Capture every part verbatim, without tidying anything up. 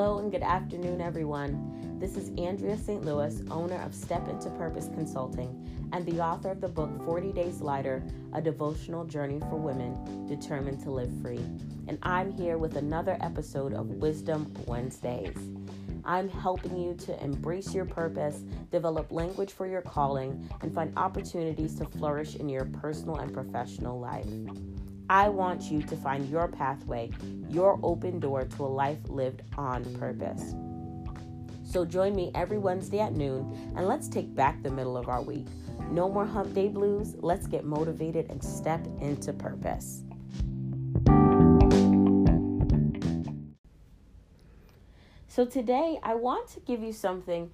Hello and good afternoon, everyone. This is Andrea Saint Louis, owner of Step Into Purpose Consulting and the author of the book forty days lighter, A Devotional Journey for Women Determined to Live Free. And I'm here with another episode of Wisdom Wednesdays. I'm helping you to embrace your purpose, develop language for your calling, and find opportunities to flourish in your personal and professional life. I want you to find your pathway, your open door to a life lived on purpose. So join me every Wednesday at noon, and let's take back the middle of our week. No more hump day blues. Let's get motivated and step into purpose. So today I want to give you something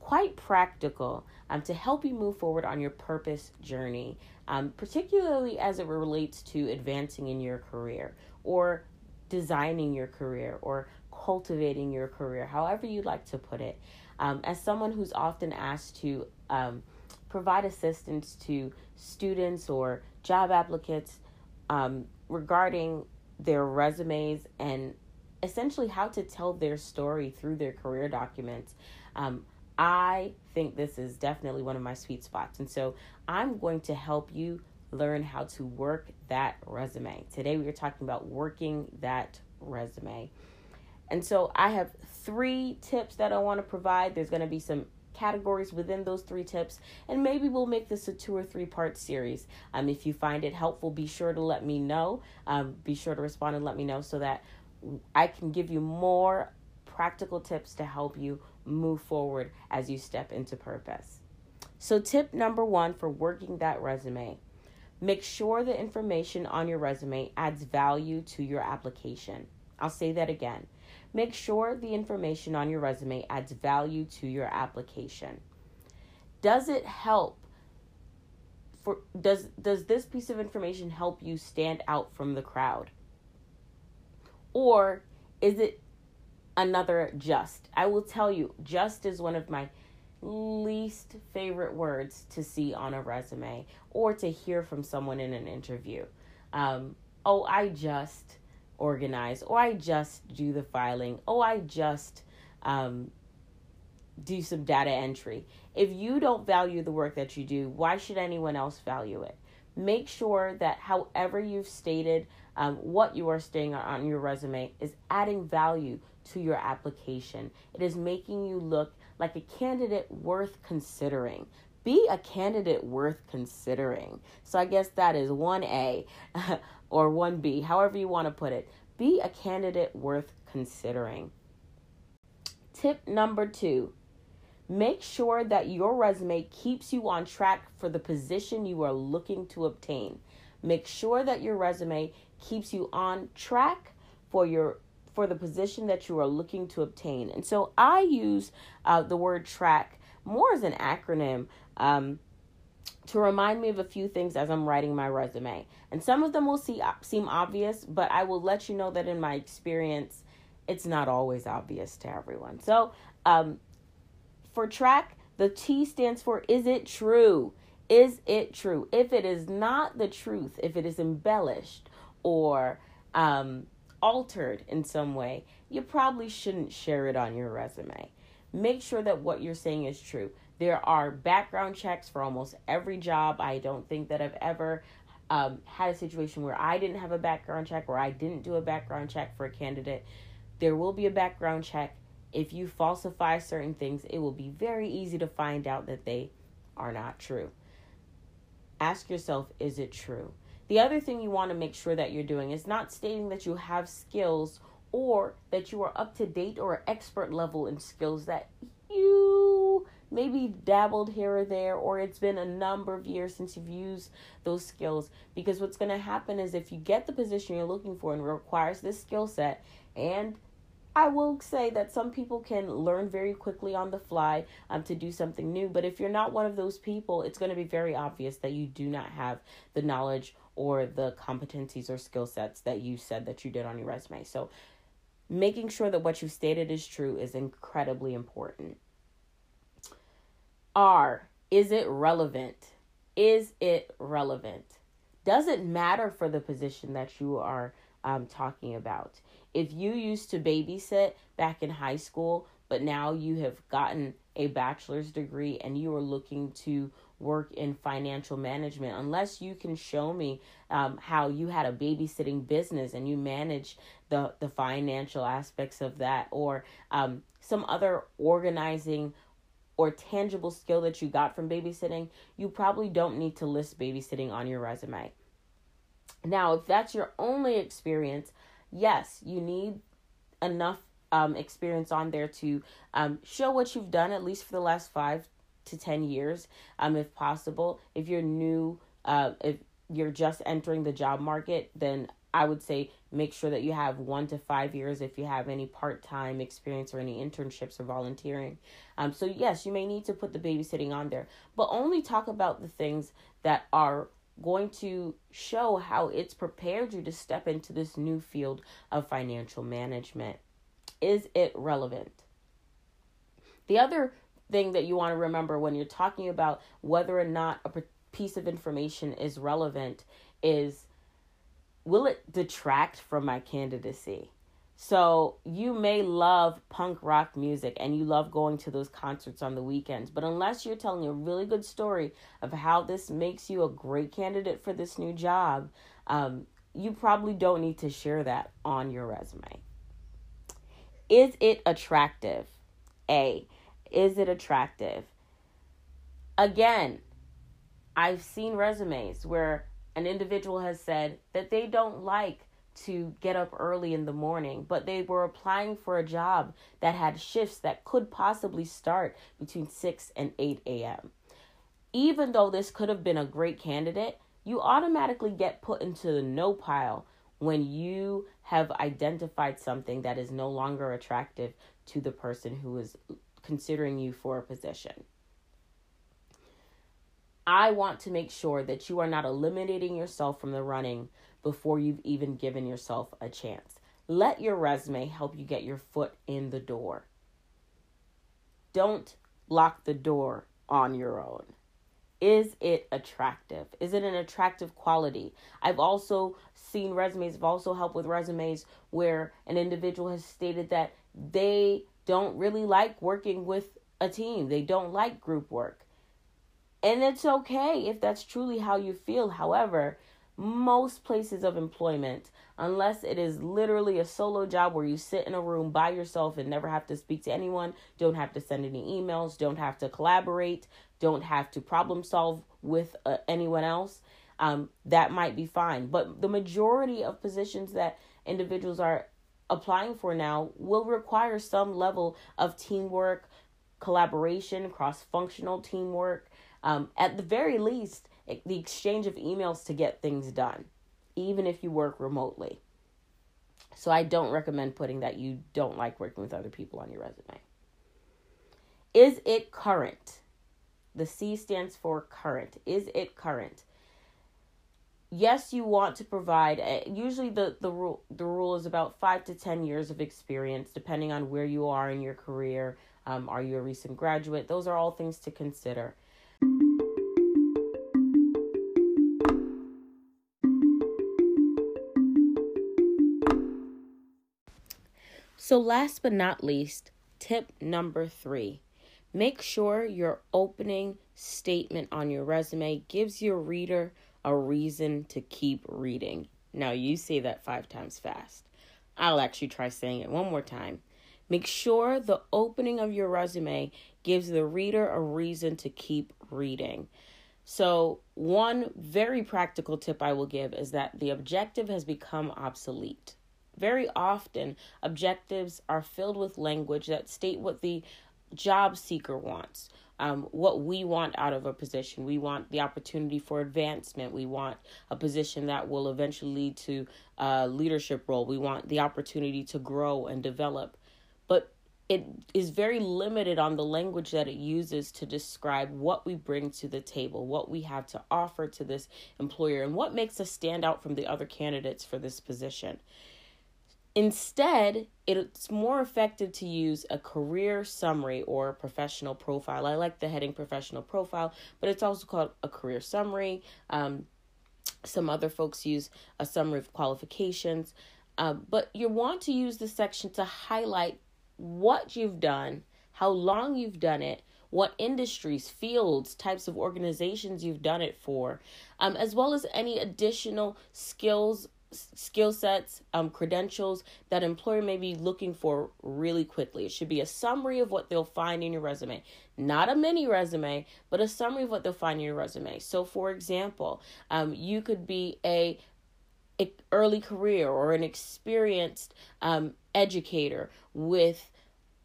quite practical um, to help you move forward on your purpose journey, um, particularly as it relates to advancing in your career or designing your career or cultivating your career, however you'd like to put it. Um, as someone who's often asked to um, provide assistance to students or job applicants um, regarding their resumes and essentially how to tell their story through their career documents, um, I think this is definitely one of my sweet spots. And so I'm going to help you learn how to work that resume. Today we are talking about working that resume. And so I have three tips that I want to provide. There's going to be some categories within those three tips, and maybe we'll make this a two or three part series. Um, if you find it helpful, be sure to let me know. Um, be sure to respond and let me know so that I can give you more practical tips to help you move forward as you step into purpose. So tip number one for working that resume: make sure the information on your resume adds value to your application. I'll say that again. Make sure the information on your resume adds value to your application. Does it help for does does this piece of information help you stand out from the crowd? Or is it another just? I will tell you, just is one of my least favorite words to see on a resume or to hear from someone in an interview. Um, oh, I just organize. Oh, I just do the filing. Oh, I just um, do some data entry. If you don't value the work that you do, why should anyone else value it? Make sure that however you've stated um, what you are stating on your resume is adding value to your application. It is making you look like a candidate worth considering. Be a candidate worth considering. So I guess that is one A or one B, however you want to put it. Be a candidate worth considering. Tip number two, make sure that your resume keeps you on track for the position you are looking to obtain. Make sure that your resume keeps you on track for your for the position that you are looking to obtain. And so I use uh, the word track more as an acronym um, to remind me of a few things as I'm writing my resume. And some of them will see, seem obvious, but I will let you know that in my experience, it's not always obvious to everyone. So um, for track, the T stands for, is it true? Is it true? If it is not the truth, if it is embellished or um, altered in some way, you probably shouldn't share it on your resume. Make sure that what you're saying is true. There are background checks for almost every job. I don't think that I've ever um, had a situation where I didn't have a background check or I didn't do a background check for a candidate. There will be a background check. If you falsify certain things, it will be very easy to find out that they are not true. Ask yourself, is it true? The other thing you want to make sure that you're doing is not stating that you have skills or that you are up to date or expert level in skills that you maybe dabbled here or there, or it's been a number of years since you've used those skills. Because what's going to happen is if you get the position you're looking for and requires this skill set, and I will say that some people can learn very quickly on the fly um, to do something new. But if you're not one of those people, it's going to be very obvious that you do not have the knowledge or the competencies or skill sets that you said that you did on your resume. So making sure that what you stated is true is incredibly important. R, is it relevant? Is it relevant? Does it matter for the position that you are um, talking about. If you used to babysit back in high school, but now you have gotten a bachelor's degree and you are looking to work in financial management, unless you can show me um, how you had a babysitting business and you managed the, the financial aspects of that, or um, some other organizing or tangible skill that you got from babysitting, you probably don't need to list babysitting on your resume. Now, if that's your only experience, yes, you need enough um, experience on there to um, show what you've done, at least for the last five to ten years, um, if possible. If you're new, uh, if you're just entering the job market, then I would say make sure that you have one to five years if you have any part-time experience or any internships or volunteering. Um, so yes, you may need to put the babysitting on there, but only talk about the things that are going to show how it's prepared you to step into this new field of financial management. Is it relevant? The other thing that you want to remember when you're talking about whether or not a piece of information is relevant is, will it detract from my candidacy? So you may love punk rock music and you love going to those concerts on the weekends, but unless you're telling a really good story of how this makes you a great candidate for this new job, um, you probably don't need to share that on your resume. Is it attractive? A, is it attractive? Again, I've seen resumes where an individual has said that they don't like to get up early in the morning, but they were applying for a job that had shifts that could possibly start between six and eight a.m. Even though this could have been a great candidate, you automatically get put into the no pile when you have identified something that is no longer attractive to the person who is considering you for a position. I want to make sure that you are not eliminating yourself from the running before you've even given yourself a chance. Let your resume help you get your foot in the door. Don't lock the door on your own. Is it attractive? Is it an attractive quality? I've also seen resumes, I've also helped with resumes where an individual has stated that they don't really like working with a team. They don't like group work. And it's okay if that's truly how you feel. However, most places of employment, unless it is literally a solo job where you sit in a room by yourself and never have to speak to anyone, don't have to send any emails, don't have to collaborate, don't have to problem solve with uh, anyone else, um, that might be fine. But the majority of positions that individuals are applying for now will require some level of teamwork, collaboration, cross-functional teamwork. Um, at the very least, the exchange of emails to get things done, even if you work remotely. So I don't recommend putting that you don't like working with other people on your resume. Is it current? The C stands for current. Is it current? Yes, you want to provide, a, usually the, the, rule, the rule is about five to ten years of experience, depending on where you are in your career. Um, are you a recent graduate? Those are all things to consider. So last but not least, tip number three, make sure your opening statement on your resume gives your reader a reason to keep reading. Now you say that five times fast. I'll actually try saying it one more time. Make sure the opening of your resume gives the reader a reason to keep reading. So one very practical tip I will give is that the objective has become obsolete. Very often, objectives are filled with language that state what the job seeker wants, um, what we want out of a position. We want the opportunity for advancement. We want a position that will eventually lead to a leadership role. We want the opportunity to grow and develop. But it is very limited on the language that it uses to describe what we bring to the table, what we have to offer to this employer, and what makes us stand out from the other candidates for this position. Instead, it's more effective to use a career summary or professional profile. I like the heading professional profile, but it's also called a career summary. Um, Some other folks use a summary of qualifications, uh, but you want to use this section to highlight what you've done, how long you've done it, what industries, fields, types of organizations you've done it for, um, as well as any additional skills, skill sets, um, credentials that employer may be looking for really quickly. It should be a summary of what they'll find in your resume, not a mini resume, but a summary of what they'll find in your resume. So for example, um, you could be a, a early career or an experienced um, educator with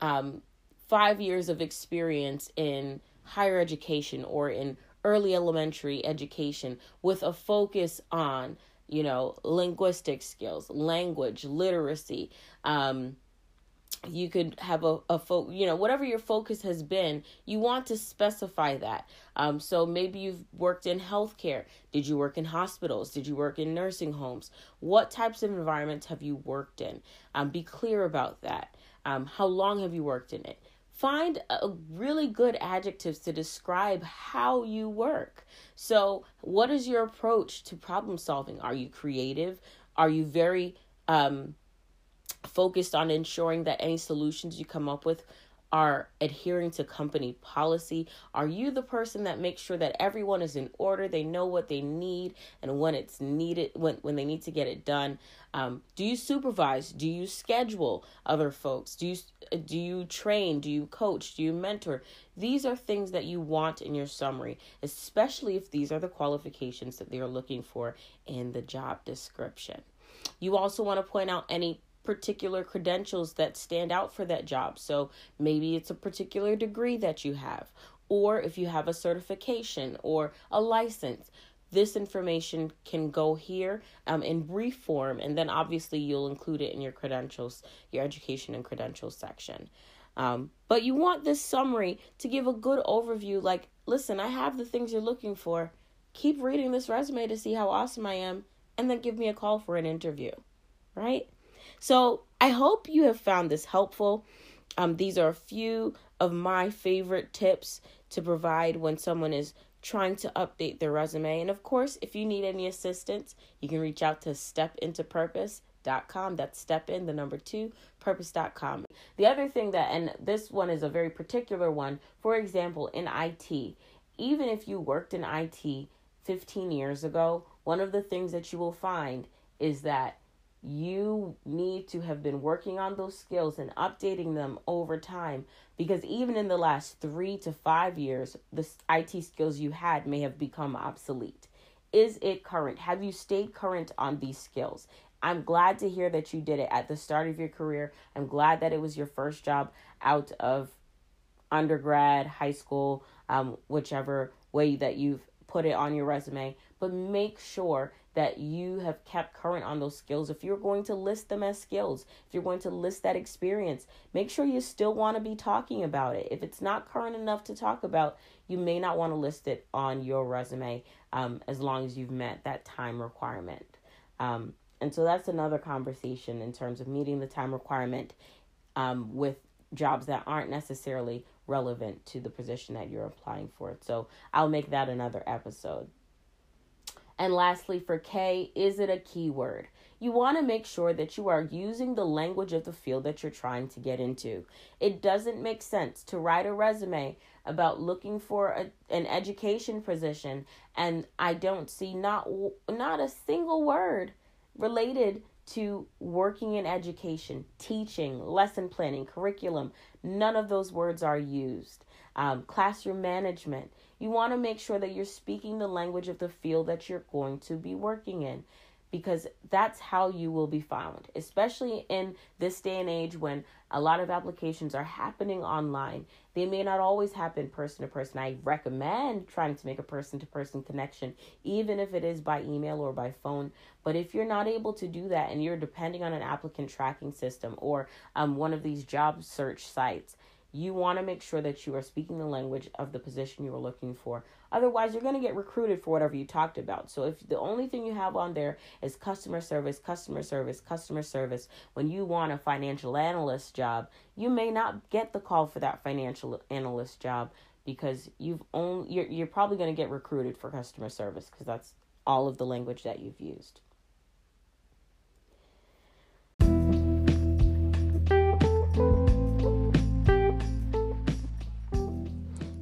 um, five years of experience in higher education or in early elementary education with a focus on, you know, linguistic skills, language, literacy. Um, you could have a, a fo- you know, whatever your focus has been, you want to specify that. Um, so maybe you've worked in healthcare. Did you work in hospitals? Did you work in nursing homes? What types of environments have you worked in? Um, be clear about that. Um, how long have you worked in it? Find a really good adjectives to describe how you work. So what is your approach to problem solving? Are you creative? Are you very um, focused on ensuring that any solutions you come up with are adhering to company policy? Are you the person that makes sure that everyone is in order, they know what they need and when it's needed, when, when they need to get it done? Um, do you supervise? Do you schedule other folks? Do you do you train? Do you coach? Do you mentor? These are things that you want in your summary, especially if these are the qualifications that they are looking for in the job description. You also want to point out any particular credentials that stand out for that job. So maybe it's a particular degree that you have, or if you have a certification or a license. This information can go here um, in brief form, and then obviously you'll include it in your credentials, your education and credentials section. Um, but you want this summary to give a good overview, like, listen, I have the things you're looking for. Keep reading this resume to see how awesome I am, and then give me a call for an interview, right? So I hope you have found this helpful. Um, these are a few of my favorite tips to provide when someone is trying to update their resume. And of course, if you need any assistance, you can reach out to step into purpose dot com. That's step in the number two, purpose dot com. The other thing that, and this one is a very particular one, for example, in I T, even if you worked in I T fifteen years ago, one of the things that you will find is that you need to have been working on those skills and updating them over time, because even in the last three to five years, the I T skills you had may have become obsolete. Is it current? Have you stayed current on these skills? I'm glad to hear that you did it at the start of your career. I'm glad that it was your first job out of undergrad, high school, um, whichever way that you've put it on your resume, but make sure that you have kept current on those skills. If you're going to list them as skills, if you're going to list that experience, make sure you still want to be talking about it. If it's not current enough to talk about, you may not want to list it on your resume um, as long as you've met that time requirement. Um, and so that's another conversation in terms of meeting the time requirement um, with jobs that aren't necessarily relevant to the position that you're applying for. So I'll make that another episode. And lastly, for K, is it a keyword? You want to make sure that you are using the language of the field that you're trying to get into. It doesn't make sense to write a resume about looking for a, an education position, and I don't see not not a single word related to working in education, teaching, lesson planning, curriculum. None of those words are used. Um, classroom management. You want to make sure that you're speaking the language of the field that you're going to be working in, because that's how you will be found, especially in this day and age when a lot of applications are happening online. They may not always happen person to person. I recommend trying to make a person-to-person connection, even if it is by email or by phone. But if you're not able to do that and you're depending on an applicant tracking system or um, one of these job search sites, you want to make sure that you are speaking the language of the position you are looking for. Otherwise, you're going to get recruited for whatever you talked about. So if the only thing you have on there is customer service, customer service, customer service, when you want a financial analyst job, you may not get the call for that financial analyst job because you've only, you're, you're probably going to get recruited for customer service because that's all of the language that you've used.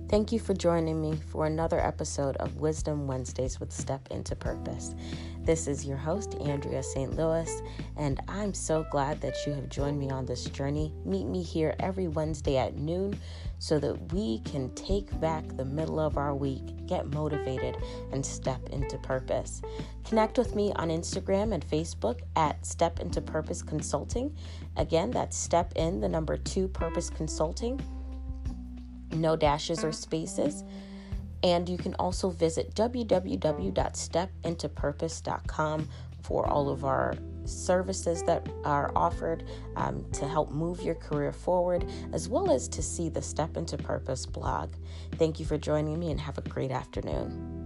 Thank you for joining me for another episode of Wisdom Wednesdays with Step Into Purpose. This is your host, Andrea Saint Louis, and I'm so glad that you have joined me on this journey. Meet me here every Wednesday at noon so that we can take back the middle of our week, get motivated, and step into purpose. Connect with me on Instagram and Facebook at Step Into Purpose Consulting. Again, that's Step In, the number two, Purpose Consulting. No dashes or spaces. And you can also visit w w w dot step into purpose dot com for all of our services that are offered um, to help move your career forward, as well as to see the Step Into Purpose blog. Thank you for joining me and have a great afternoon.